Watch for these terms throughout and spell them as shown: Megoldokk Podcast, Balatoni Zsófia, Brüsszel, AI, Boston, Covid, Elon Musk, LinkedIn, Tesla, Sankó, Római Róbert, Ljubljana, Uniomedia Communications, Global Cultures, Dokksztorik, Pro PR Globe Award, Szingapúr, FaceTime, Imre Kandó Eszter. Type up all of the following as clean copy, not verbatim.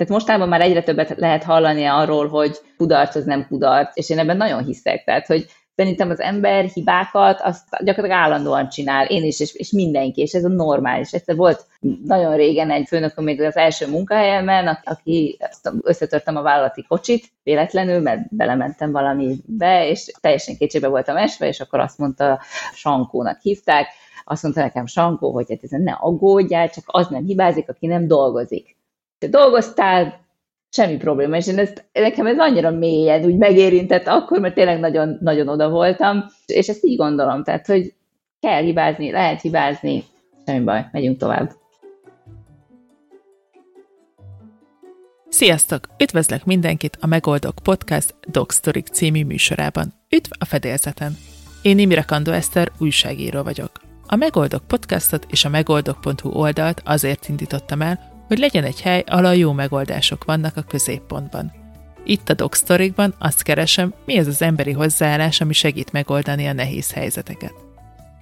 Tehát mostában már egyre többet lehet hallani arról, hogy kudarc az nem kudarc, és én ebben nagyon hiszek. Tehát, hogy szerintem az ember hibákat azt gyakorlatilag állandóan csinál, én is, és mindenki, és ez a normális. Egyszer volt nagyon régen egy főnököm még az első munkahelyemen, aki összetörtem a vállalati kocsit véletlenül, mert belementem valamibe, és teljesen kétségbe voltam esve, és akkor azt mondta, Sankónak hívták, azt mondta nekem Sankó, hogy hát ezen ne aggódjál, csak az nem hibázik, aki nem dolgozik. Te dolgoztál, semmi probléma, és nekem ez annyira mélyen úgy megérintett akkor, mert tényleg nagyon, nagyon oda voltam, és ezt így gondolom, tehát, hogy kell hibázni, lehet hibázni, semmi baj, megyünk tovább. Sziasztok! Üdvözlök mindenkit a Megoldokk Podcast Dokksztorik című műsorában. Üdv a fedélzeten! Én Imre Kandó Eszter újságíró vagyok. A Megoldokk Podcastot és a megoldokk.hu oldalt azért indítottam el, hogy legyen egy hely, ahol jó megoldások vannak a középpontban. Itt a Dokksztorikban azt keresem, mi ez az emberi hozzáállás, ami segít megoldani a nehéz helyzeteket.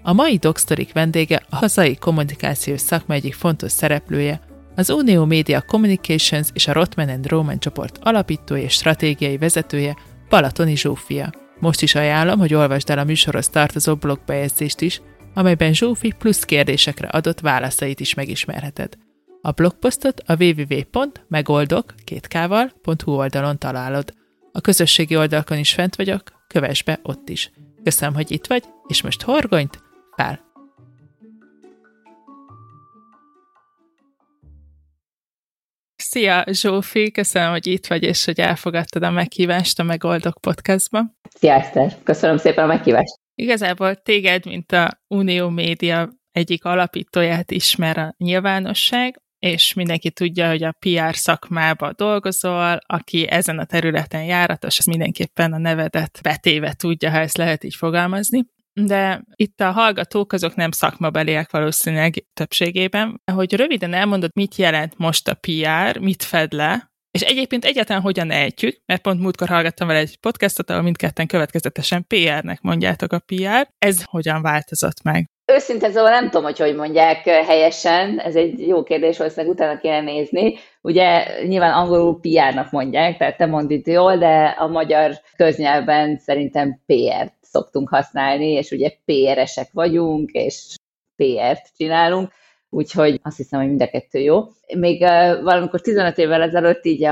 A mai Dokksztorik vendége a hazai kommunikációs szakma egyik fontos szereplője, az Uniomedia Communications és a Rothman & Roman csoport alapítója és stratégiai vezetője, Balatoni Zsófia. Most is ajánlom, hogy olvasd el a műsorhoz tartozó blogbejegyzést is, amelyben Zsófi plusz kérdésekre adott válaszait is megismerheted. A blogposztot a www.megoldokk.hu oldalon találod. A közösségi oldalkon is fent vagyok, kövess be ott is. Köszönöm, hogy itt vagy, és most horgonyt fel! Szia, Zsófi! Köszönöm, hogy itt vagy, és hogy elfogadtad a meghívást a Megoldokk Podcastba. Szia, Eszter! Köszönöm szépen a meghívást! Igazából téged, mint a Uniomedia egyik alapítóját ismer a nyilvánosság, és mindenki tudja, hogy a PR szakmában dolgozol, aki ezen a területen járatos, az mindenképpen a nevedet betéve tudja, ha ezt lehet így fogalmazni. De itt a hallgatók azok nem szakmabeliek valószínűleg többségében, hogy röviden elmondod, mit jelent most a PR, mit fed le, és egyébként egyáltalán hogyan ejtjük, mert pont múltkor hallgattam vele egy podcastot, ahol mindketten következetesen PR-nek mondjátok a PR. Ez hogyan változott meg? Őszintén szóval nem tudom, hogy mondják helyesen, ez egy jó kérdés, valószínűleg utána kéne nézni. Ugye nyilván angolul PR-nak mondják, tehát te mondd itt jól, de a magyar köznyelvben szerintem PR-t szoktunk használni, és ugye PR-esek vagyunk, és PR-t csinálunk, úgyhogy azt hiszem, hogy mind a kettő jó. Még valamikor 15 évvel ezelőtt így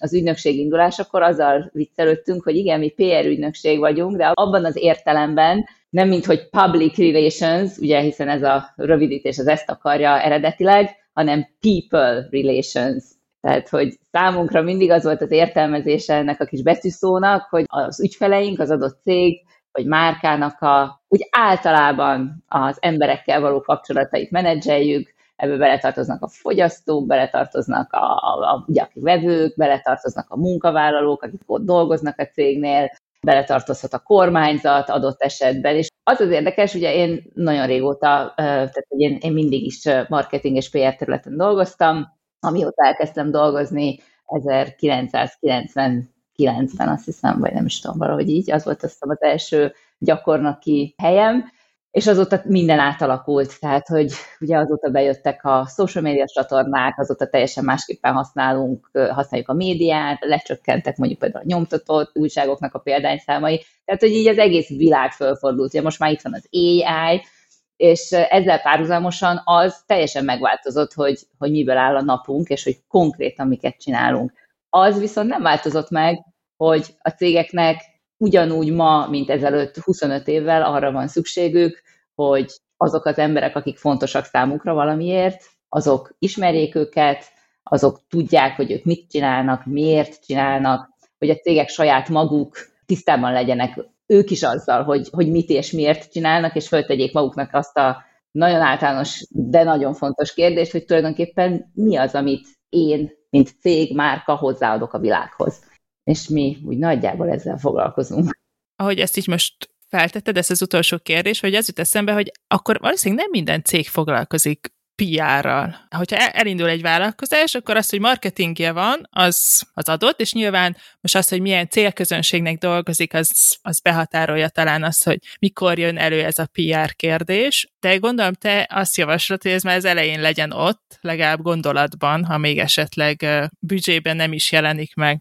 az ügynökség indulásakor azzal viccelődtünk, hogy igen, mi PR ügynökség vagyunk, de abban az értelemben, nem mint, hogy public relations, ugye hiszen ez a rövidítés az ezt akarja eredetileg, hanem people relations. Tehát, hogy számunkra mindig az volt az értelmezése ennek a kis betűszónak, hogy az ügyfeleink, az adott cég, vagy márkának úgy általában az emberekkel való kapcsolatait menedzseljük, ebből beletartoznak a fogyasztók, beletartoznak ugye, akik vevők, beletartoznak a munkavállalók, akik ott dolgoznak a cégnél, beletartozhat a kormányzat adott esetben, és az érdekes, ugye én nagyon régóta, tehát én mindig is marketing és PR területen dolgoztam, amióta elkezdtem dolgozni 1999-ben, azt hiszem, vagy nem is tudom, valahogy így, az volt azt hiszem az első gyakornoki helyem, és azóta minden átalakult, tehát hogy ugye azóta bejöttek a social media csatornák, azóta teljesen másképpen használjuk a médiát, lecsökkentek mondjuk például a nyomtatott újságoknak a példányszámai, tehát hogy így az egész világ fölfordult, ugye most már itt van az AI, és ezzel párhuzamosan az teljesen megváltozott, hogy miből áll a napunk, és hogy konkrétan miket csinálunk. Az viszont nem változott meg, hogy a cégeknek ugyanúgy ma, mint ezelőtt 25 évvel arra van szükségük, hogy azok az emberek, akik fontosak számukra valamiért, azok ismerjék őket, azok tudják, hogy ők mit csinálnak, miért csinálnak, hogy a cégek saját maguk tisztában legyenek ők is azzal, hogy mit és miért csinálnak, és föltegyék maguknak azt a nagyon általános, de nagyon fontos kérdést, hogy tulajdonképpen mi az, amit én, mint cég, márka hozzáadok a világhoz. És mi úgy nagyjából ezzel foglalkozunk. Ahogy ezt így most feltetted, ez az utolsó kérdés, hogy az jut eszembe, hogy akkor valószínűleg nem minden cég foglalkozik PR-ral. Hogyha elindul egy vállalkozás, akkor az, hogy marketingje van, az adott, és nyilván most az, hogy milyen célközönségnek dolgozik, az behatárolja talán azt, hogy mikor jön elő ez a PR kérdés, de gondolom te azt javaslod, hogy ez már az elején legyen ott, legalább gondolatban, ha még esetleg büdzsében nem is jelenik meg.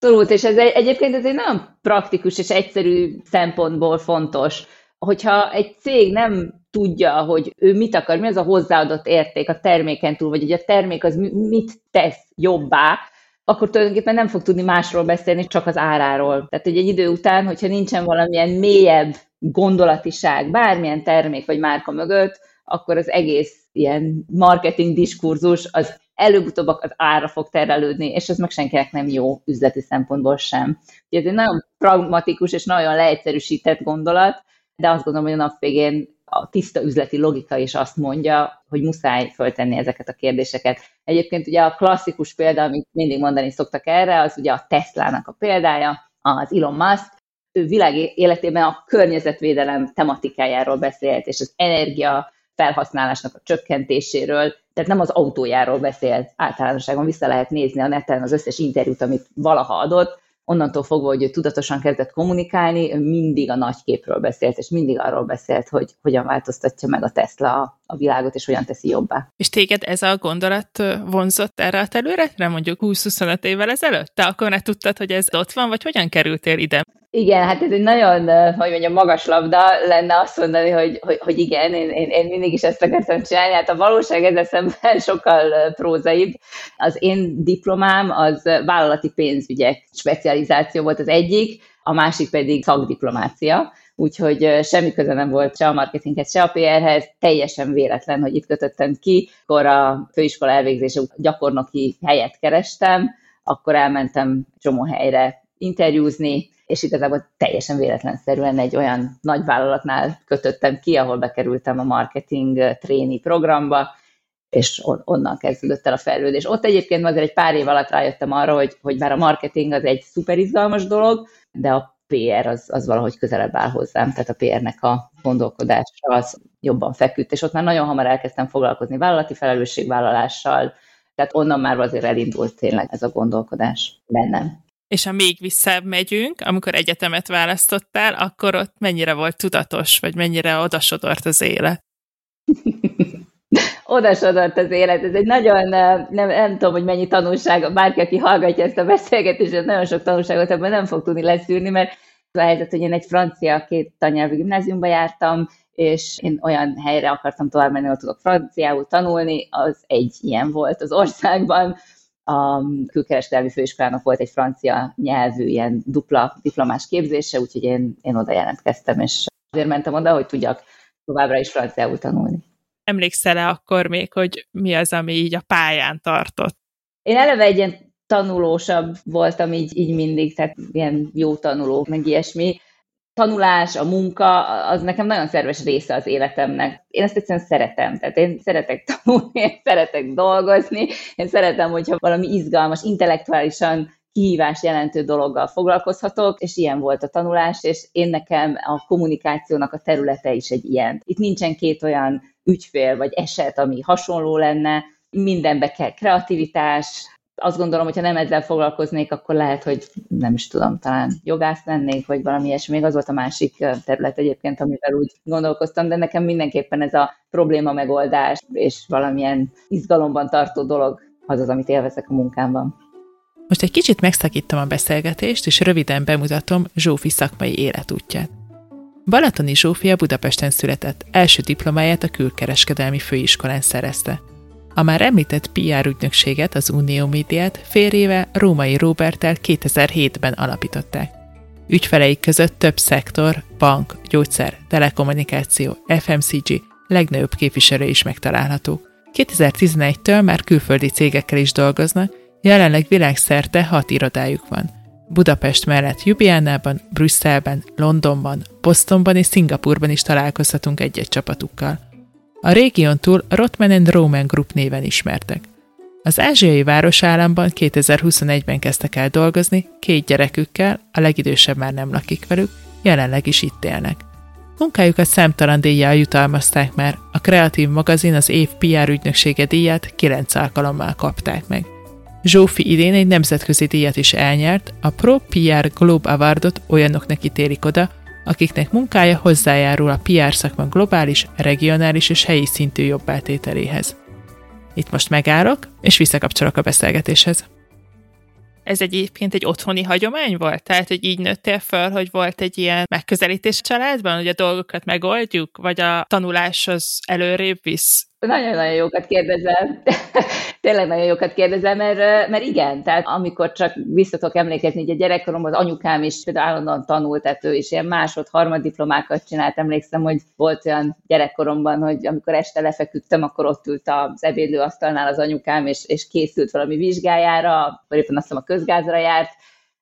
Abszolút, és ez egyébként ez egy nagyon praktikus és egyszerű szempontból fontos. Hogyha egy cég nem tudja, hogy ő mit akar, mi az a hozzáadott érték a terméken túl, vagy hogy a termék az mit tesz jobbá, akkor tulajdonképpen nem fog tudni másról beszélni, csak az áráról. Tehát egy idő után, hogyha nincsen valamilyen mélyebb gondolatiság bármilyen termék vagy márka mögött, akkor az egész ilyen marketing diskurzus az előbb-utóbb az ára fog terelődni, és ez meg senkinek nem jó üzleti szempontból sem. Úgyhogy ez egy nagyon pragmatikus és nagyon leegyszerűsített gondolat, de azt gondolom, hogy a nap végén a tiszta üzleti logika is azt mondja, hogy muszáj föltenni ezeket a kérdéseket. Egyébként ugye a klasszikus példa, amit mindig mondani szoktak erre, az ugye a Tesla-nak a példája, az Elon Musk, ő világ életében a környezetvédelem tematikájáról beszélt, és az energia felhasználásnak a csökkentéséről, tehát nem az autójáról beszélt általánosságban, vissza lehet nézni a neten az összes interjút, amit valaha adott, onnantól fogva, hogy ő tudatosan kezdett kommunikálni, ő mindig a nagy képről beszélt, és mindig arról beszélt, hogy hogyan változtatja meg a Tesla a világot, és hogyan teszi jobbá. És téged ez a gondolat vonzott erre a területre, mondjuk 20-25 évvel ezelőtt? Te akkor ne tudtad, hogy ez ott van, vagy hogyan kerültél ide? Igen, hát ez egy nagyon, hogy mondjam, magas labda lenne azt mondani, hogy igen, én mindig is ezt akartam csinálni, hát a valóság ezzel szemben sokkal prózaibb. Az én diplomám az vállalati pénzügyek specializáció volt az egyik, a másik pedig szakdiplomácia, úgyhogy semmi köze nem volt se a marketinghez, se a PR-hez, teljesen véletlen, hogy itt kötöttem ki, akkor a főiskola elvégzése gyakornoki helyet kerestem, akkor elmentem csomó helyre interjúzni, és igazából teljesen véletlenszerűen egy olyan nagy vállalatnál kötöttem ki, ahol bekerültem a marketing trainee programba, és onnan kezdődött el a fejlődés. Ott egyébként azért egy pár év alatt rájöttem arra, hogy bár a marketing az egy szuper izgalmas dolog, de a PR az valahogy közelebb áll hozzám, tehát a PR-nek a gondolkodása az jobban feküdt, és ott már nagyon hamar elkezdtem foglalkozni vállalati felelősségvállalással, tehát onnan már azért elindult tényleg ez a gondolkodás bennem. És ha még visszamegyünk, amikor egyetemet választottál, akkor ott mennyire volt tudatos, vagy mennyire odasodort az élet? Odasodort az élet. Ez egy nagyon, nem tudom, hogy mennyi tanulság, bárki, aki hallgatja ezt a beszélgetést, nagyon sok tanulságot ebben nem fog tudni leszűrni, mert a helyzet, hogy én egy francia két tannyelvű gimnáziumba jártam, és én olyan helyre akartam tovább menni, ahol tudok franciául tanulni, az egy ilyen volt az országban. A külkereskedelmi főiskolának volt egy francia nyelvű, ilyen dupla diplomás képzése, úgyhogy én oda jelentkeztem, és azért mentem oda, hogy tudjak továbbra is franciául tanulni. Emlékszel-e akkor még, hogy mi az, ami így a pályán tartott? Én eleve egy ilyen tanulósabb voltam így mindig, tehát ilyen jó tanuló, meg ilyesmi. Tanulás, a munka, az nekem nagyon szerves része az életemnek. Én ezt egyszerűen szeretem, tehát én szeretek tanulni, én szeretek dolgozni, én szeretem, hogyha valami izgalmas, intellektuálisan kihívást jelentő dologgal foglalkozhatok, és ilyen volt a tanulás, és én nekem a kommunikációnak a területe is egy ilyen. Itt nincsen két olyan ügyfél vagy eset, ami hasonló lenne, mindenbe kell kreativitás. Azt gondolom, hogyha nem ezzel foglalkoznék, akkor lehet, hogy nem is tudom, talán jogász lennék, vagy valami ilyesmi. Még az volt a másik terület egyébként, amivel úgy gondolkoztam, de nekem mindenképpen ez a probléma megoldás és valamilyen izgalomban tartó dolog az, amit élvezek a munkámban. Most egy kicsit megszakítom a beszélgetést, és röviden bemutatom Zsófi szakmai életútját. Balatoni Zsófia Budapesten született, első diplomáját a külkereskedelmi főiskolán szerezte. A már említett PR ügynökséget, az Uniomediát férjével, Római Róberttel 2007-ben alapították. Ügyfeleik között több szektor, bank, gyógyszer, telekommunikáció, FMCG, legnagyobb képviselő is megtalálható. 2011-től már külföldi cégekkel is dolgoznak, jelenleg világszerte 6 irodájuk van. Budapest mellett Ljubljanában, Brüsszelben, Londonban, Bostonban és Szingapúrban is találkozhatunk egy-egy csapatukkal. A régión túl Rothman & Roman Group néven ismertek. Az ázsiai városállamban 2021-ben kezdtek el dolgozni, 2 gyerekükkel, a legidősebb már nem lakik velük, jelenleg is itt élnek. Munkájukat számtalan díjjal jutalmazták már, a Kreatív magazin az év PR ügynöksége díját 9 alkalommal kapták meg. Zsófi idén egy nemzetközi díjat is elnyert, a Pro PR Globe Awardot olyanoknak ítélik oda, akiknek munkája hozzájárul a PR szakma globális, regionális és helyi szintű jobbátételéhez. Itt most megállok, és visszakapcsolok a beszélgetéshez. Ez egyébként egy otthoni hagyomány volt? Tehát, hogy így nőttél föl, hogy volt egy ilyen megközelítés a családban, hogy a dolgokat megoldjuk, vagy a tanuláshoz előrébb visz? Nagyon-nagyon jókat kérdezel. Tényleg nagyon jókat kérdezel, mert igen, tehát amikor csak visszatok emlékezni, hogy a gyerekkoromban az anyukám is például állandóan tanult, tehát ő is ilyen másod-harmad diplomákat csinált. Emlékszem, hogy volt olyan gyerekkoromban, hogy amikor este lefeküdtem, akkor ott ült az ebédlőasztalnál az anyukám, és készült valami vizsgájára, vagy éppen azt hiszem a közgázra járt.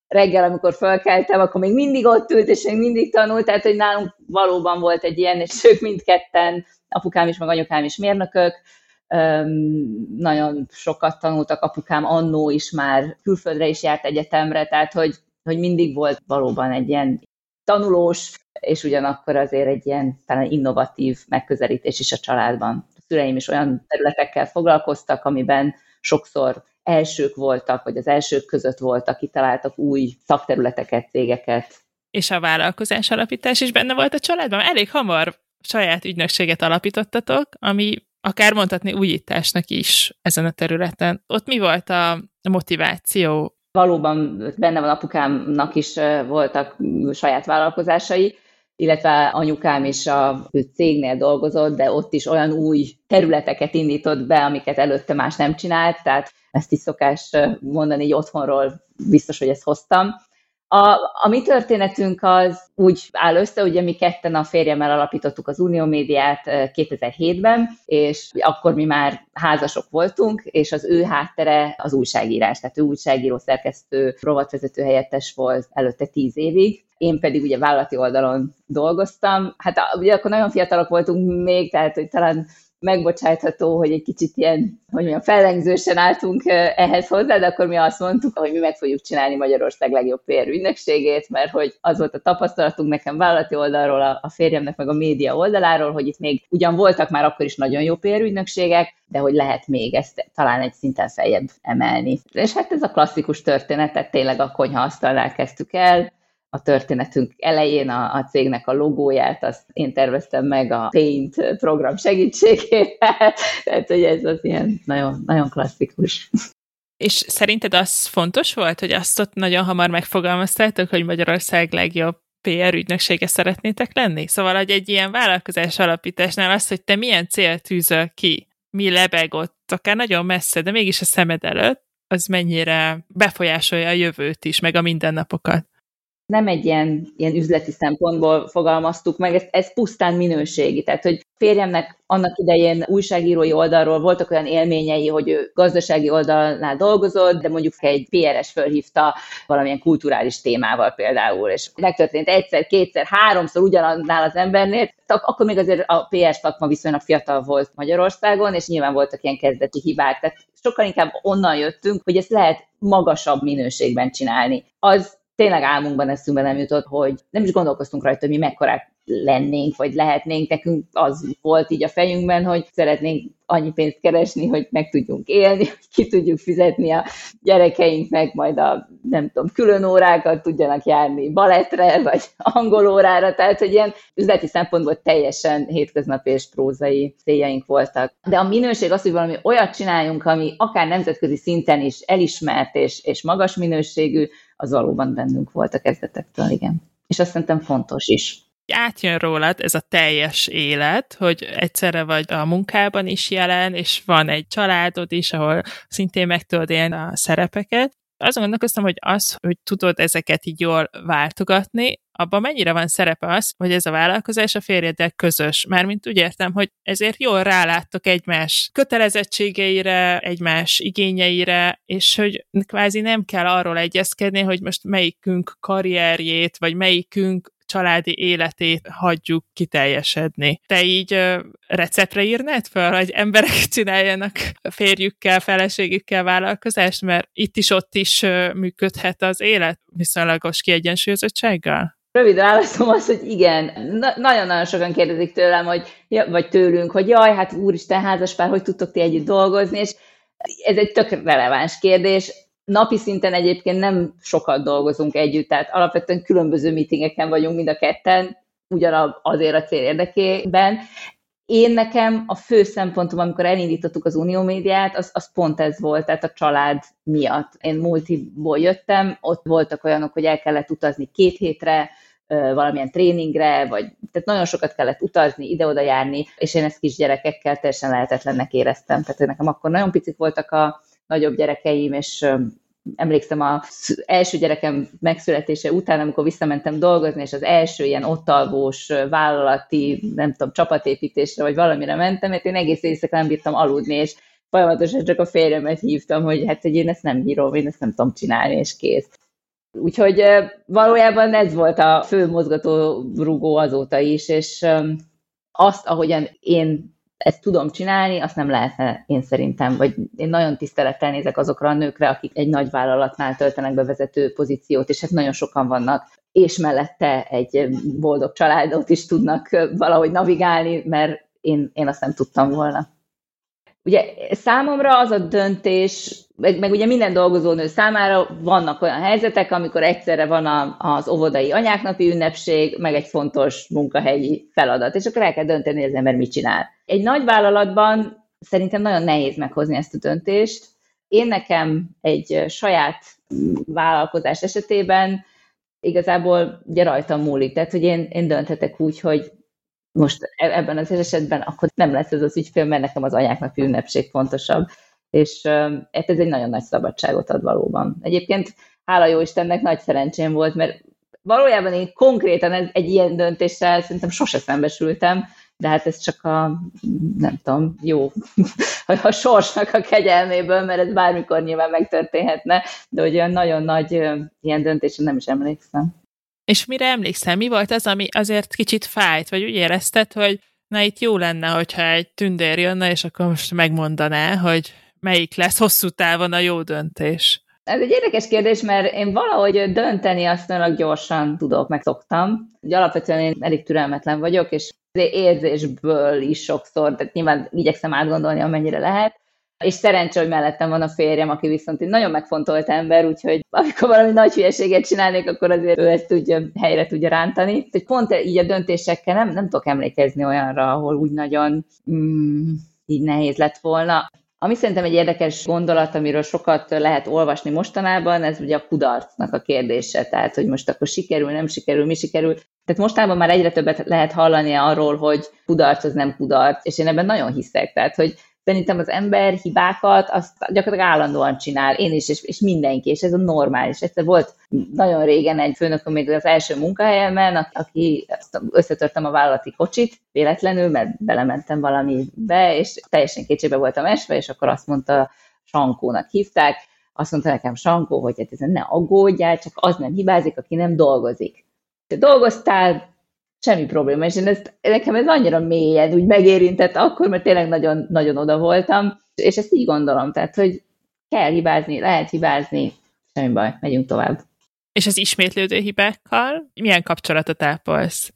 Reggel, amikor fölkeltem, akkor még mindig ott ült, és még mindig tanult, tehát hogy nálunk valóban volt egy ilyen, és ők mindketten, apukám is, meg anyukám is mérnökök, nagyon sokat tanultak, apukám annó is már külföldre is járt egyetemre, tehát hogy mindig volt valóban egy ilyen tanulós, és ugyanakkor azért egy ilyen talán innovatív megközelítés is a családban. A szüleim is olyan területekkel foglalkoztak, amiben sokszor elsők voltak, vagy az elsők között voltak, kitaláltak új szakterületeket, cégeket. És a vállalkozás alapítás is benne volt a családban? Elég hamar saját ügynökséget alapítottatok, ami akár mondhatni újításnak is ezen a területen. Ott mi volt a motiváció? Valóban benne van, apukámnak is voltak saját vállalkozásai, illetve anyukám is a cégnél dolgozott, de ott is olyan új területeket indított be, amiket előtte más nem csinált, tehát ezt is szokás mondani, így otthonról biztos, hogy ezt hoztam. A mi történetünk az úgy áll össze, ugye mi ketten a férjemmel alapítottuk az Uniomédiát 2007-ben, és akkor mi már házasok voltunk, és az ő háttere az újságírás, tehát ő újságíró, szerkesztő, rovatvezető helyettes volt előtte 10 évig, én pedig ugye vállalati oldalon dolgoztam. Hát ugye akkor nagyon fiatalok voltunk még, tehát hogy talán megbocsájtható, hogy egy kicsit ilyen, hogy mondjam, fellengzősen álltunk ehhez hozzá, de akkor mi azt mondtuk, hogy mi meg fogjuk csinálni Magyarország legjobb PR ügynökségét, mert hogy az volt a tapasztalatunk nekem vállalati oldalról, a férjemnek meg a média oldaláról, hogy itt még ugyan voltak már akkor is nagyon jó PR ügynökségek, de hogy lehet még ezt talán egy szinten feljebb emelni. És hát ez a klasszikus történet, tényleg a konyhaasztalnál kezdtük el. A történetünk elején a cégnek a logóját, azt én terveztem meg a Paint program segítségével, tehát hogy ez az ilyen nagyon, nagyon klasszikus. És szerinted az fontos volt, hogy azt ott nagyon hamar megfogalmaztátok, hogy Magyarország legjobb PR ügynöksége szeretnétek lenni? Szóval, hogy egy ilyen vállalkozás alapításnál az, hogy te milyen cél tűzöl ki, mi lebeg ott, akár nagyon messze, de mégis a szemed előtt, az mennyire befolyásolja a jövőt is, meg a mindennapokat. Nem egy ilyen üzleti szempontból fogalmaztuk meg, ez pusztán minőségi. Tehát, hogy férjemnek annak idején újságírói oldalról voltak olyan élményei, hogy ő gazdasági oldalnál dolgozott, de mondjuk egy PR-es fölhívta valamilyen kulturális témával például, és megtörtént egyszer, kétszer, háromszor ugyanannál az embernél. Akkor még azért a PR szakma viszonylag fiatal volt Magyarországon, és nyilván voltak ilyen kezdeti hibák. Tehát sokkal inkább onnan jöttünk, hogy ezt lehet magasabb minőségben csinálni. Az tényleg álmunkban eszünkbe nem jutott, hogy nem is gondolkoztunk rajta, hogy mi mekkorák lennénk, vagy lehetnénk. Nekünk az volt így a fejünkben, hogy szeretnénk annyi pénzt keresni, hogy meg tudjunk élni, hogy ki tudjuk fizetni a gyerekeinknek, majd a, nem tudom, külön órákat tudjanak járni balettre, vagy angolórára, tehát, hogy ilyen üzleti szempontból teljesen hétköznapi és prózai céljaink voltak. De a minőség az, hogy valami olyat csináljunk, ami akár nemzetközi szinten is elismert és magas minőségű, az valóban bennünk volt a kezdetektől, igen. És azt szerintem fontos is. Átjön rólad ez a teljes élet, hogy egyszerre vagy a munkában is jelen, és van egy családod is, ahol szintén meg tudod élni a szerepeket. Azon gondolkoztam, hogy az, hogy tudod ezeket így jól váltogatni, abban mennyire van szerepe az, hogy ez a vállalkozás a férjeddel közös. Mármint úgy értem, hogy ezért jól ráláttok egymás kötelezettségeire, egymás igényeire, és hogy kvázi nem kell arról egyezkedni, hogy most melyikünk karrierjét, vagy melyikünk családi életét hagyjuk kiteljesedni. Te így receptre írnád fel, hogy emberek csináljanak férjükkel, feleségükkel vállalkozást, mert itt is, ott is működhet az élet viszonylagos kiegyensúlyozottsággal? Rövid válaszom az, hogy igen. Nagyon-nagyon sokan kérdezik tőlem, vagy tőlünk, hogy jaj, hát úristen házaspár, hogy tudtok ti együtt dolgozni, és ez egy tök releváns kérdés. Napi szinten egyébként nem sokat dolgozunk együtt, tehát alapvetően különböző meetingeken vagyunk mind a ketten, ugyanazért a cél érdekében. Én nekem a fő szempontom, amikor elindítottuk az Uniomédiát, az pont ez volt, tehát a család miatt. Én multiból jöttem, ott voltak olyanok, hogy el kellett utazni 2 hétre, valamilyen tréningre, vagy tehát nagyon sokat kellett utazni, ide-oda járni, és én ezt kisgyerekekkel teljesen lehetetlennek éreztem. Tehát nekem akkor nagyon picik voltak a nagyobb gyerekeim, és emlékszem az első gyerekem megszületése után, amikor visszamentem dolgozni, és az első ilyen ottalvós vállalati, nem tudom, csapatépítésre, vagy valamire mentem, mert én egész éjszaka nem bírtam aludni, és folyamatosan csak a férjemet hívtam, hogy hát, hogy én ezt nem bírom, én ezt nem tudom csinálni, és kész. Úgyhogy valójában ez volt a fő mozgatórugó azóta is, és azt, ahogyan én ezt tudom csinálni, azt nem lehetne én szerintem, vagy én nagyon tisztelettel nézek azokra a nőkre, akik egy nagy vállalatnál töltenek be vezető pozíciót, és hát nagyon sokan vannak, és mellette egy boldog családot is tudnak valahogy navigálni, mert én azt nem tudtam volna. Ugye számomra az a döntés, meg ugye minden dolgozónő számára vannak olyan helyzetek, amikor egyszerre van az óvodai anyáknapi ünnepség, meg egy fontos munkahelyi feladat, és akkor el kell dönteni, hogy az ember mit csinál. Egy nagy vállalatban szerintem nagyon nehéz meghozni ezt a döntést. Én nekem egy saját vállalkozás esetében igazából ugye rajtam múlik, tehát hogy én dönthetek úgy, hogy most ebben az esetben akkor nem lesz ez az ügyfél, mert nekem az anyáknapi ünnepség fontosabb. És ez egy nagyon nagy szabadságot ad valóban. Egyébként hála jó Istennek nagy szerencsém volt, mert valójában én konkrétan egy ilyen döntéssel szerintem sose szembesültem, de hát ez csak a sorsnak a kegyelméből, mert ez bármikor nyilván megtörténhetne, de hogy olyan nagyon nagy ilyen döntésre nem is emlékszem. És mire emlékszel? Mi volt az, ami azért kicsit fájt, vagy úgy érezted, hogy na itt jó lenne, hogyha egy tündér jönne, és akkor most megmondaná, hogy melyik lesz hosszú távon a jó döntés? Ez egy érdekes kérdés, mert én valahogy dönteni aztán gyorsan tudok, meg szoktam. Ugye alapvetően én elég türelmetlen vagyok, és érzésből is sokszor, tehát nyilván igyekszem átgondolni, amennyire lehet. És szerencsé, hogy mellettem van a férjem, aki viszont egy nagyon megfontolt ember, úgyhogy amikor valami nagy hülyeséget csinálnék, akkor azért ő ezt helyre tudja rántani. Tehát pont így a döntésekkel nem tudok emlékezni olyanra, ahol úgy nagyon így nehéz lett volna. Ami szerintem egy érdekes gondolat, amiről sokat lehet olvasni mostanában, ez ugye a kudarcnak a kérdése. Tehát, hogy most akkor sikerül, nem sikerül, mi sikerül. Tehát mostanában már egyre többet lehet hallani arról, hogy kudarc az nem kudarc, és én ebben nagyon hiszek. Tehát, hogy szerintem az ember hibákat azt gyakorlatilag állandóan csinál, én is, és mindenki, és ez a normális. Egyszer volt nagyon régen egy főnököm még az első munkahelyemen, aki összetörtem a vállalati kocsit véletlenül, mert belementem valamibe, és teljesen kétségbe voltam esve, és akkor azt mondta, Sankónak hívták, azt mondta nekem Sankó, hogy hát ezen ne aggódjál, csak az nem hibázik, aki nem dolgozik. Te dolgoztál, semmi probléma, és nekem ez annyira mélyen úgy megérintett akkor, mert tényleg nagyon, nagyon oda voltam, és ezt így gondolom, tehát, hogy kell hibázni, lehet hibázni, semmi baj, megyünk tovább. És az ismétlődő hibákkal milyen kapcsolatot ápolsz?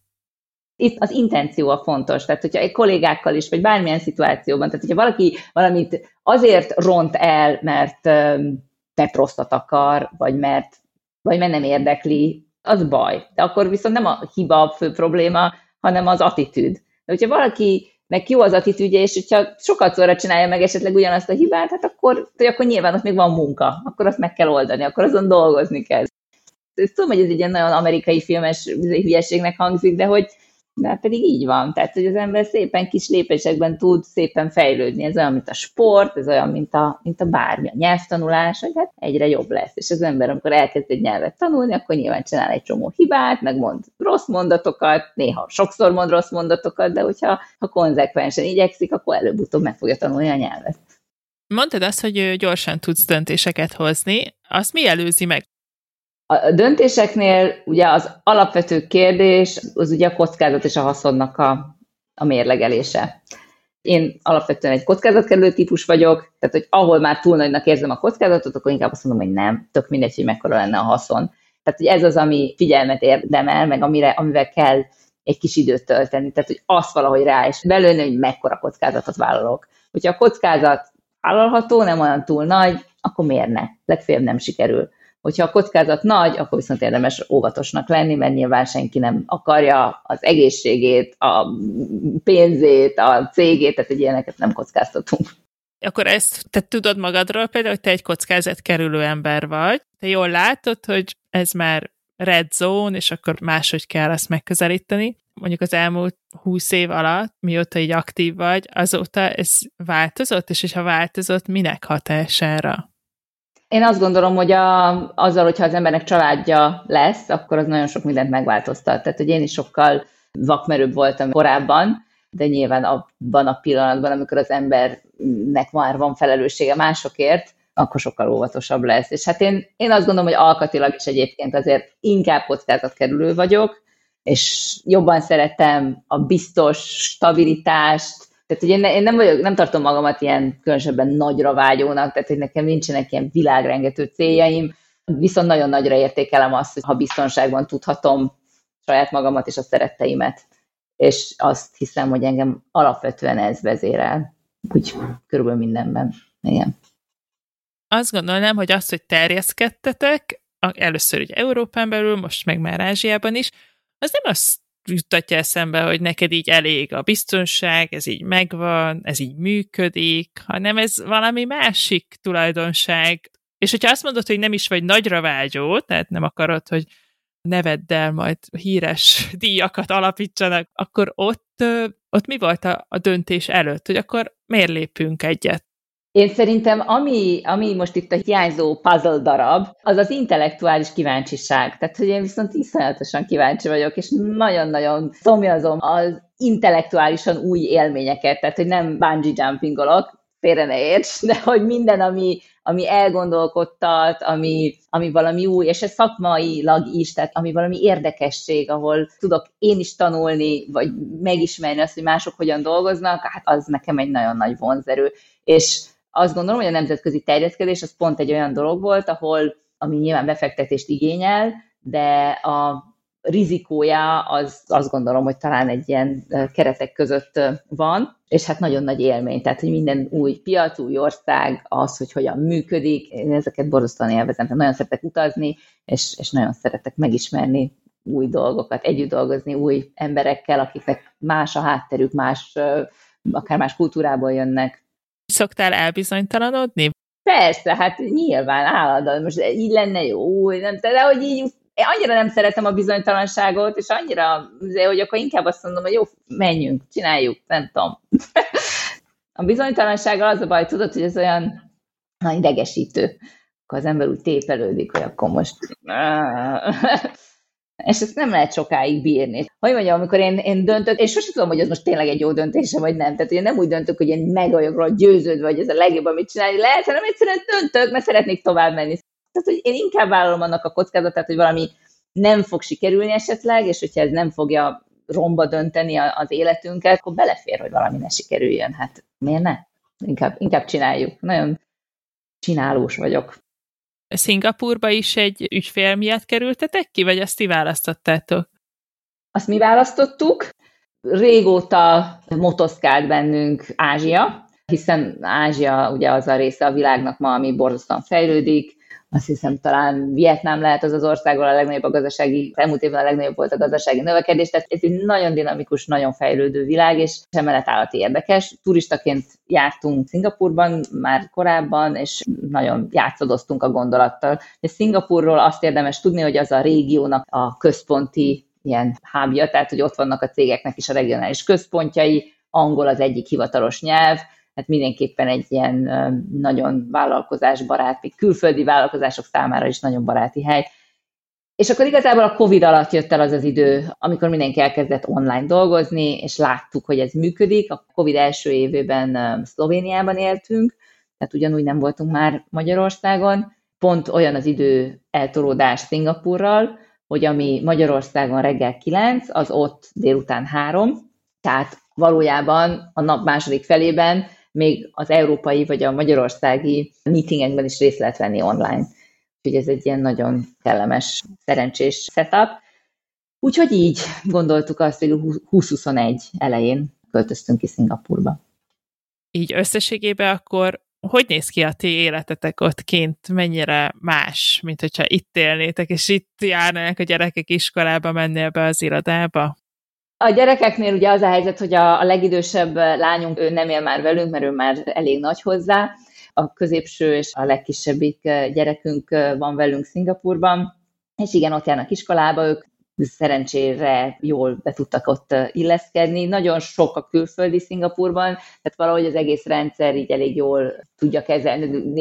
Itt az intenció a fontos, tehát hogyha egy kollégákkal is, vagy bármilyen szituációban, tehát hogyha valaki valamit azért ront el, mert te rosszat akar, vagy mert nem érdekli, az baj. De akkor viszont nem a hiba a fő probléma, hanem az attitűd. De hogyha valakinek jó az attitűdje, és hogyha sokat szóra csinálja meg esetleg ugyanazt a hibát, hát akkor nyilván ott még van munka, akkor azt meg kell oldani, akkor azon dolgozni kell. Tudom, hogy ez egy ilyen nagyon amerikai filmes hülyeségnek hangzik, de pedig így van. Tehát, hogy az ember szépen kis lépésekben tud szépen fejlődni. Ez olyan, mint a sport, ez olyan, mint a bármi, a nyelvtanulás, hogy hát egyre jobb lesz. És az ember, amikor elkezd egy nyelvet tanulni, akkor nyilván csinál egy csomó hibát, meg mond rossz mondatokat, néha sokszor mond rossz mondatokat, de hogyha konzekvensen igyekszik, akkor előbb-utóbb meg fogja tanulni a nyelvet. Mondtad azt, hogy gyorsan tudsz döntéseket hozni. Azt mi előzi meg? A döntéseknél ugye az alapvető kérdés, az ugye a kockázat és a haszonnak a mérlegelése. Én alapvetően egy kockázatkerülő típus vagyok, tehát hogy ahol már túl nagynak érzem a kockázatot, akkor inkább azt mondom, hogy nem, tök mindegy, hogy mekkora lenne a haszon. Tehát, hogy ez az, ami figyelmet érdemel, meg amivel kell egy kis időt tölteni. Tehát, hogy azt valahogy rá is belőni, hogy mekkora kockázatot vállalok. Hogyha a kockázat vállalható, nem olyan túl nagy, akkor miért ne? Legfeljebb nem sikerül. Hogyha a kockázat nagy, akkor viszont érdemes óvatosnak lenni, mert nyilván senki nem akarja az egészségét, a pénzét, a cégét, tehát egy ilyeneket nem kockáztatunk. Akkor ezt te tudod magadról például, hogy te egy kockázatkerülő ember vagy. Te jól látod, hogy ez már red zone, és akkor máshogy kell azt megközelíteni. Mondjuk az elmúlt 20 év alatt, mióta így aktív vagy, azóta ez változott, és ha változott, minek hatására? Én azt gondolom, hogy azzal, hogyha az embernek családja lesz, akkor az nagyon sok mindent megváltoztat. Tehát, hogy én is sokkal vakmerőbb voltam korábban, de nyilván abban a pillanatban, amikor az embernek már van felelőssége másokért, akkor sokkal óvatosabb lesz. És hát én azt gondolom, hogy alkatilag is egyébként azért inkább kockázatkerülő vagyok, és jobban szeretem a biztos stabilitást. Tehát, hogy én nem tartom magamat ilyen különösebben nagyra vágyónak, tehát, hogy nekem nincsenek ilyen világrengető céljaim, viszont nagyon nagyra értékelem azt, hogy ha biztonságban tudhatom saját magamat és a szeretteimet. És azt hiszem, hogy engem alapvetően ez vezérel. Úgy körülbelül mindenben. Igen. Azt gondolnám, hogy azt, hogy terjeszkedtetek, először ugye Európán belül, most meg már Ázsiában is, az nem azt juttatja eszembe, hogy neked így elég a biztonság, ez így megvan, ez így működik, hanem ez valami másik tulajdonság. És hogyha azt mondod, hogy nem is vagy nagyra vágyó, tehát nem akarod, hogy neveddel majd híres díjakat alapítsanak, akkor ott mi volt a döntés előtt, hogy akkor miért lépünk egyet? Én szerintem, ami most itt a hiányzó puzzle darab, az az intellektuális kíváncsiság. Tehát, hogy én viszont iszonyatosan kíváncsi vagyok, és nagyon-nagyon szomjazom az intellektuálisan új élményeket. Tehát, hogy nem bungee jumpingolok, félre ne érts, de hogy minden, ami elgondolkodtat, ami valami új, és ez szakmailag is, tehát ami valami érdekesség, ahol tudok én is tanulni, vagy megismerni azt, hogy mások hogyan dolgoznak, hát az nekem egy nagyon nagy vonzerő. És azt gondolom, hogy a nemzetközi terjeszkedés az pont egy olyan dolog volt, ahol, ami nyilván befektetést igényel, de a rizikója az azt gondolom, hogy talán egy ilyen keretek között van, és hát nagyon nagy élmény, tehát hogy minden új piac, új ország, az, hogy hogyan működik, én ezeket borzasztóan élvezem, nagyon szeretek utazni, és nagyon szeretek megismerni új dolgokat, együtt dolgozni új emberekkel, akiknek más a hátterük, más, akár más kultúrából jönnek. Szoktál elbizonytalanodni? Persze, hát nyilván állandóan, most így lenne jó, nem, de hogy így én annyira nem szeretem a bizonytalanságot, és annyira, hogy akkor inkább azt mondom, hogy jó, menjünk, csináljuk, nem tudom. A bizonytalansággal az a baj, tudod, hogy ez olyan idegesítő. Akkor az ember úgy tépelődik, hogy akkor most... És ezt nem lehet sokáig bírni. Hogy mondjam, amikor én döntök, és sosem tudom, hogy ez most tényleg egy jó döntése, vagy nem. Tehát, hogy én nem úgy döntök, hogy én meg vagyok róla győződve, vagy ez a legjobb, amit csinálni lehet, hanem egyszerűen döntök, mert szeretnék tovább menni. Tehát, hogy én inkább vállalom annak a kockázatát, hogy valami nem fog sikerülni esetleg, és hogyha ez nem fogja romba dönteni az életünket, akkor belefér, hogy valami ne sikerüljön. Hát miért ne? Inkább csináljuk. Nagyon csinálós vagyok. Szingapúrba is egy ügyfél miatt kerültetek ki, vagy azt ti választottátok? Azt mi választottuk. Régóta motoszkált bennünk Ázsia, hiszen Ázsia ugye az a része a világnak ma, ami borzasztóan fejlődik. Azt hiszem, talán Vietnám lehet az ország, ahol a legnagyobb a gazdasági, elmúlt évben a legnagyobb volt a gazdasági növekedés, tehát ez egy nagyon dinamikus, nagyon fejlődő világ, és emellett állati érdekes. Turistaként jártunk Szingapúrban már korábban, és nagyon játszadoztunk a gondolattal. De Szingapúrról azt érdemes tudni, hogy az a régiónak a központi ilyen hubja, tehát hogy ott vannak a cégeknek is a regionális központjai, angol az egyik hivatalos nyelv, hát mindenképpen egy ilyen nagyon vállalkozásbaráti, külföldi vállalkozások számára is nagyon baráti hely. És akkor igazából a Covid alatt jött el az az idő, amikor mindenki elkezdett online dolgozni, és láttuk, hogy ez működik. A Covid első évében Szlovéniában éltünk, tehát ugyanúgy nem voltunk már Magyarországon. Pont olyan az idő eltolódás Szingapúrral, hogy ami Magyarországon reggel 9, az ott délután 3, tehát valójában a nap második felében még az európai vagy a magyarországi meetingekben is részt lehet venni online. Úgyhogy ez egy ilyen nagyon kellemes, szerencsés setup. Úgyhogy így gondoltuk azt, hogy 2021 elején költöztünk ki Szingapúrba. Így összességében akkor hogy néz ki a ti életetek ott kint? Mennyire más, mint hogyha itt élnétek, és itt járnának a gyerekek iskolába, mennél be az irodába? A gyerekeknél ugye az a helyzet, hogy a legidősebb lányunk, ő nem él már velünk, mert ő már elég nagy hozzá. A középső és a legkisebbik gyerekünk van velünk Szingapúrban, és igen, ott járnak iskolába, ők szerencsére jól be tudtak ott illeszkedni. Nagyon sok a külföldi Szingapúrban, tehát valahogy az egész rendszer így elég jól tudja kezelni.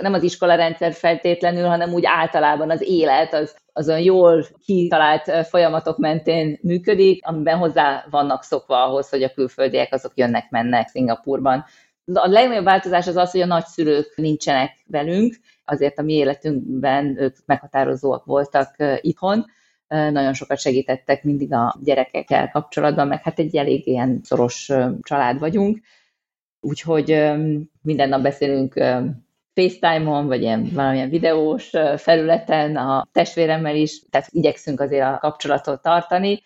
Nem az iskolarendszer feltétlenül, hanem úgy általában az élet az olyan jól kitalált folyamatok mentén működik, amiben hozzá vannak szokva ahhoz, hogy a külföldiek azok jönnek-mennek Szingapúrban. A legnagyobb változás az az, hogy a nagyszülők nincsenek velünk, azért a mi életünkben ők meghatározóak voltak itthon, nagyon sokat segítettek mindig a gyerekekkel kapcsolatban, meg hát egy elég ilyen szoros család vagyunk, úgyhogy minden nap beszélünk FaceTime-on, vagy ilyen, valamilyen videós felületen a testvéremmel is, tehát igyekszünk azért a kapcsolatot tartani,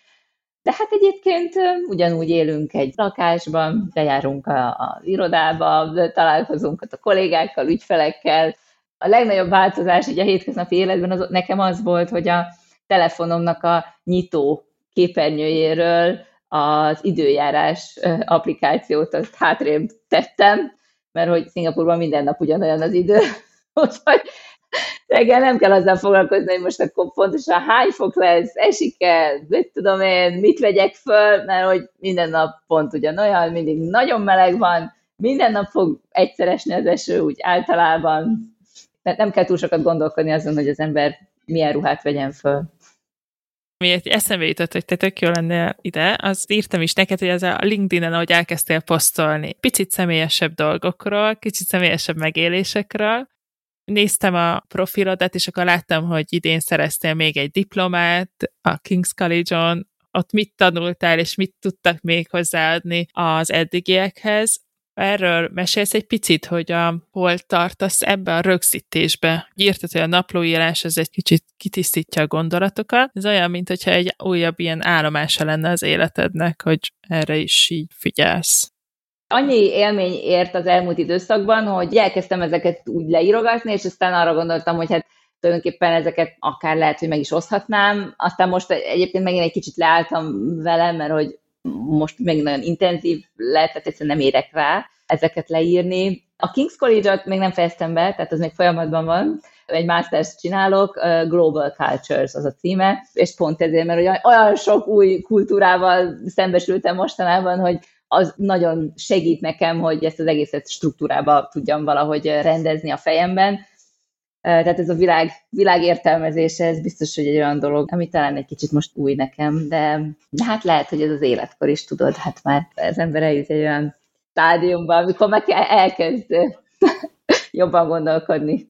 de hát egyébként ugyanúgy élünk egy lakásban, bejárunk az irodába, találkozunk a kollégákkal, ügyfelekkel. A legnagyobb változás ugye a hétköznapi életben nekem az volt, hogy a telefonomnak a nyitó képernyőjéről az időjárás applikációt azt hátrébb tettem, mert hogy Szingapúrban minden nap ugyanolyan az idő, úgyhogy reggel nem kell azzal foglalkozni, hogy most akkor pontosan hány fok lesz, esik-e, mit tudom én, mit vegyek föl, mert hogy minden nap pont ugyanolyan, mindig nagyon meleg van, minden nap fog egyszer esni az eső, úgy általában. Tehát nem kell túl sokat gondolkodni azon, hogy az ember milyen ruhát vegyen föl. Miért eszembe jutott, hogy te tök jó lennél ide, azt írtam is neked, hogy ez a LinkedIn-en, ahogy elkezdtél posztolni, picit személyesebb dolgokról, kicsit személyesebb megélésekről. Néztem a profilodat, és akkor láttam, hogy idén szereztél még egy diplomát a King's College-on. Ott mit tanultál, és mit tudtak még hozzáadni az eddigiekhez? Erről mesélsz egy picit, hogy hol tartasz ebbe a rögzítésbe. Írtad, hogy a naplóírás ez egy kicsit kitisztítja a gondolatokat. Ez olyan, mintha egy újabb ilyen állomása lenne az életednek, hogy erre is így figyelsz. Annyi élmény ért az elmúlt időszakban, hogy elkezdtem ezeket úgy leírogatni, és aztán arra gondoltam, hogy hát tulajdonképpen ezeket akár lehet, hogy meg is oszthatnám. Aztán most egyébként megint egy kicsit leálltam vele, mert hogy most megint nagyon intenzív lett, tehát egyszerűen nem érek rá ezeket leírni. A King's College-ot még nem fejeztem be, tehát az még folyamatban van. Egy masters csinálok, Global Cultures az a címe, és pont ezért, mert olyan sok új kultúrával szembesültem mostanában, hogy az nagyon segít nekem, hogy ezt az egészet struktúrába tudjam valahogy rendezni a fejemben. Tehát ez a világ értelmezése, ez biztos, hogy egy olyan dolog, ami talán egy kicsit most új nekem, de hát lehet, hogy ez az életkor is, tudod, hát már az ember eljut egy olyan stádiumba, amikor meg elkezd jobban gondolkodni.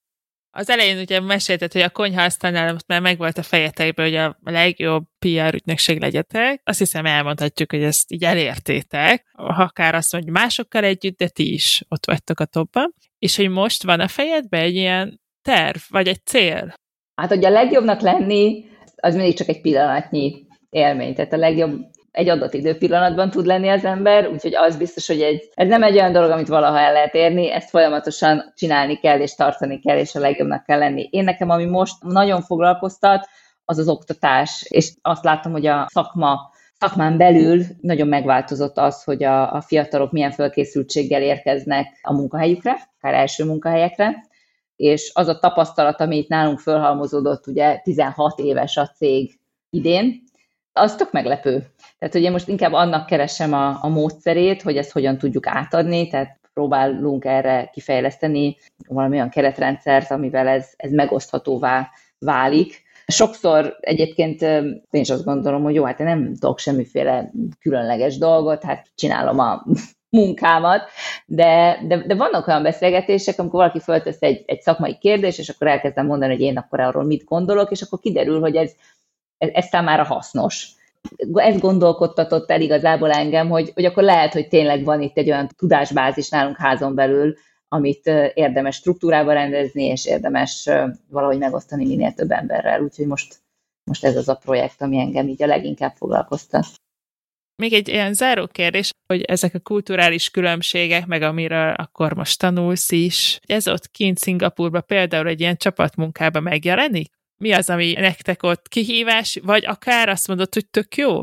Az elején ugye mesélted, hogy a konyhaasztalnál már megvolt a fejetekben, hogy a legjobb PR ügynökség legyetek. Azt hiszem, elmondhatjuk, hogy ezt így elértétek. Akár azt mondjuk másokkal együtt, de ti is ott vagytok a topban. És hogy most van a fejedben egy ilyen terv, vagy egy cél? Hát, hogy a legjobbnak lenni, az mindig csak egy pillanatnyi élmény. Tehát a legjobb egy adott időpillanatban tud lenni az ember, úgyhogy az biztos, hogy ez nem egy olyan dolog, amit valaha el lehet érni, ezt folyamatosan csinálni kell, és tartani kell, és a legjobbnak kell lenni. Én nekem, ami most nagyon foglalkoztat, az az oktatás, és azt látom, hogy a szakmán belül nagyon megváltozott az, hogy a fiatalok milyen felkészültséggel érkeznek a munkahelyükre, akár első munkahelyekre, és az a tapasztalat, ami itt nálunk fölhalmozódott, ugye 16 éves a cég idén, az tök meglepő. Tehát, hogy én most inkább annak keresem a módszerét, hogy ezt hogyan tudjuk átadni, tehát próbálunk erre kifejleszteni valamilyen keretrendszert, amivel ez megoszthatóvá válik. Sokszor egyébként én is azt gondolom, hogy jó, hát én nem tudok semmiféle különleges dolgot, hát csinálom a munkámat, de vannak olyan beszélgetések, amikor valaki föltesz egy szakmai kérdést, és akkor elkezdem mondani, hogy én akkor arról mit gondolok, és akkor kiderül, hogy ez számára hasznos. Ez gondolkodtatott el igazából engem, hogy akkor lehet, hogy tényleg van itt egy olyan tudásbázis nálunk házon belül, amit érdemes struktúrába rendezni, és érdemes valahogy megosztani minél több emberrel. Úgyhogy most ez az a projekt, ami engem így a leginkább foglalkoztat. Még egy ilyen záró kérdés, hogy ezek a kulturális különbségek, meg amiről akkor most tanulsz is, ez ott kint Szingapúrban például egy ilyen csapatmunkában megjelenik? Mi az, ami nektek ott kihívás, vagy akár azt mondod, hogy tök jó?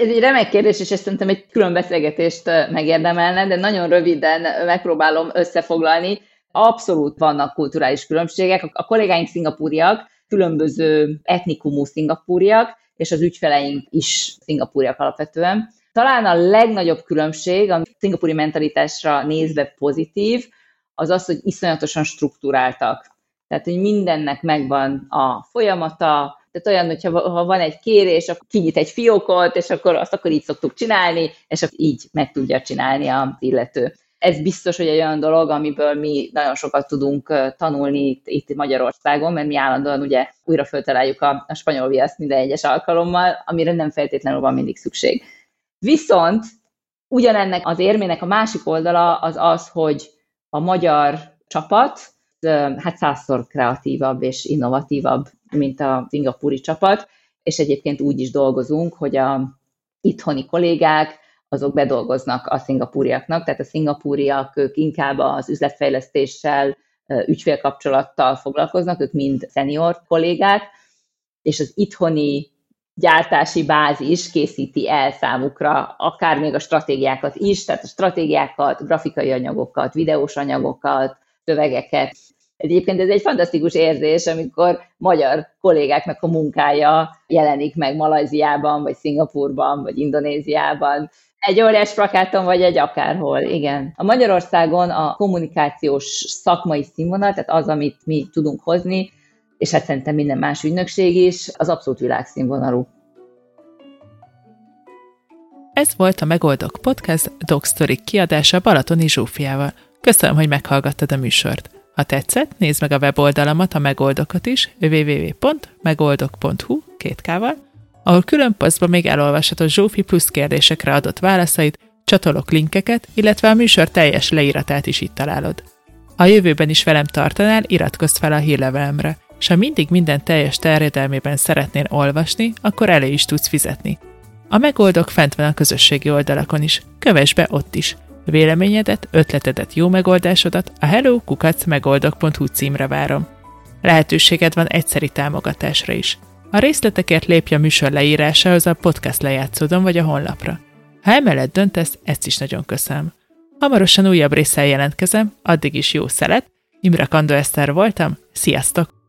Ez egy remek kérdés, és ezt szerintem egy külön beszélgetést megérdemelne, de nagyon röviden megpróbálom összefoglalni. Abszolút vannak kulturális különbségek. A kollégáink szingapúriak, különböző etnikumú szingapúriak, és az ügyfeleink is szingapúriak alapvetően. Talán a legnagyobb különbség, ami szingapúri mentalitásra nézve pozitív, az az, hogy iszonyatosan struktúráltak. Tehát, hogy mindennek megvan a folyamata, tehát olyan, hogyha van egy kérés, akkor kinyit egy fiókot, és akkor azt akkor így szoktuk csinálni, és akkor így meg tudja csinálni az illető. Ez biztos, hogy egy olyan dolog, amiből mi nagyon sokat tudunk tanulni itt Magyarországon, mert mi állandóan ugye újra föltaláljuk a spanyol viaszt minden egyes alkalommal, amire nem feltétlenül van mindig szükség. Viszont ugyanennek az érmének a másik oldala az az, hogy a magyar csapat, hát 100-szor kreatívabb és innovatívabb, mint a szingapúri csapat, és egyébként úgy is dolgozunk, hogy a itthoni kollégák, azok bedolgoznak a szingapúriaknak, tehát a szingapúriak ők inkább az üzletfejlesztéssel, ügyfélkapcsolattal foglalkoznak, ők mind senior kollégák, és az itthoni gyártási bázis készíti el számukra akár még a stratégiákat is, tehát a stratégiákat, grafikai anyagokat, videós anyagokat, szövegeket. Egyébként ez egy fantasztikus érzés, amikor magyar kollégáknak a munkája jelenik meg Malajziában, vagy Szingapúrban, vagy Indonéziában, egy óriás plakáton, vagy egy akárhol, igen. A Magyarországon a kommunikációs szakmai színvonal, tehát az, amit mi tudunk hozni, és hát szerintem minden más ügynökség is, az abszolút világszínvonalú. Ez volt a Megoldokk Podcast Dokksztorik kiadása Balatoni Zsófiával. Köszönöm, hogy meghallgattad a műsort. Ha tetszett, nézd meg a weboldalamat, a Megoldokot is, www.megoldok.hu, ahol külön posztban még elolvashatod Zsófi plusz kérdésekre adott válaszait, csatolok linkeket, illetve a műsor teljes leíratát is itt találod. Ha a jövőben is velem tartanál, iratkozz fel a hírlevelemre, és ha mindig minden teljes terjedelmében szeretnél olvasni, akkor elő is tudsz fizetni. A Megoldokk fent van a közösségi oldalakon is, kövess be ott is. Véleményedet, ötletedet, jó megoldásodat a hello@megoldokk.hu címre várom. Lehetőséged van egyszeri támogatásra is. A részletekért lépj a műsor leírásához a podcast lejátszódon vagy a honlapra. Ha emellett döntesz, ezt is nagyon köszönöm. Hamarosan újabb résszel jelentkezem, addig is jó szelet. Imre Kandó Eszter voltam, sziasztok!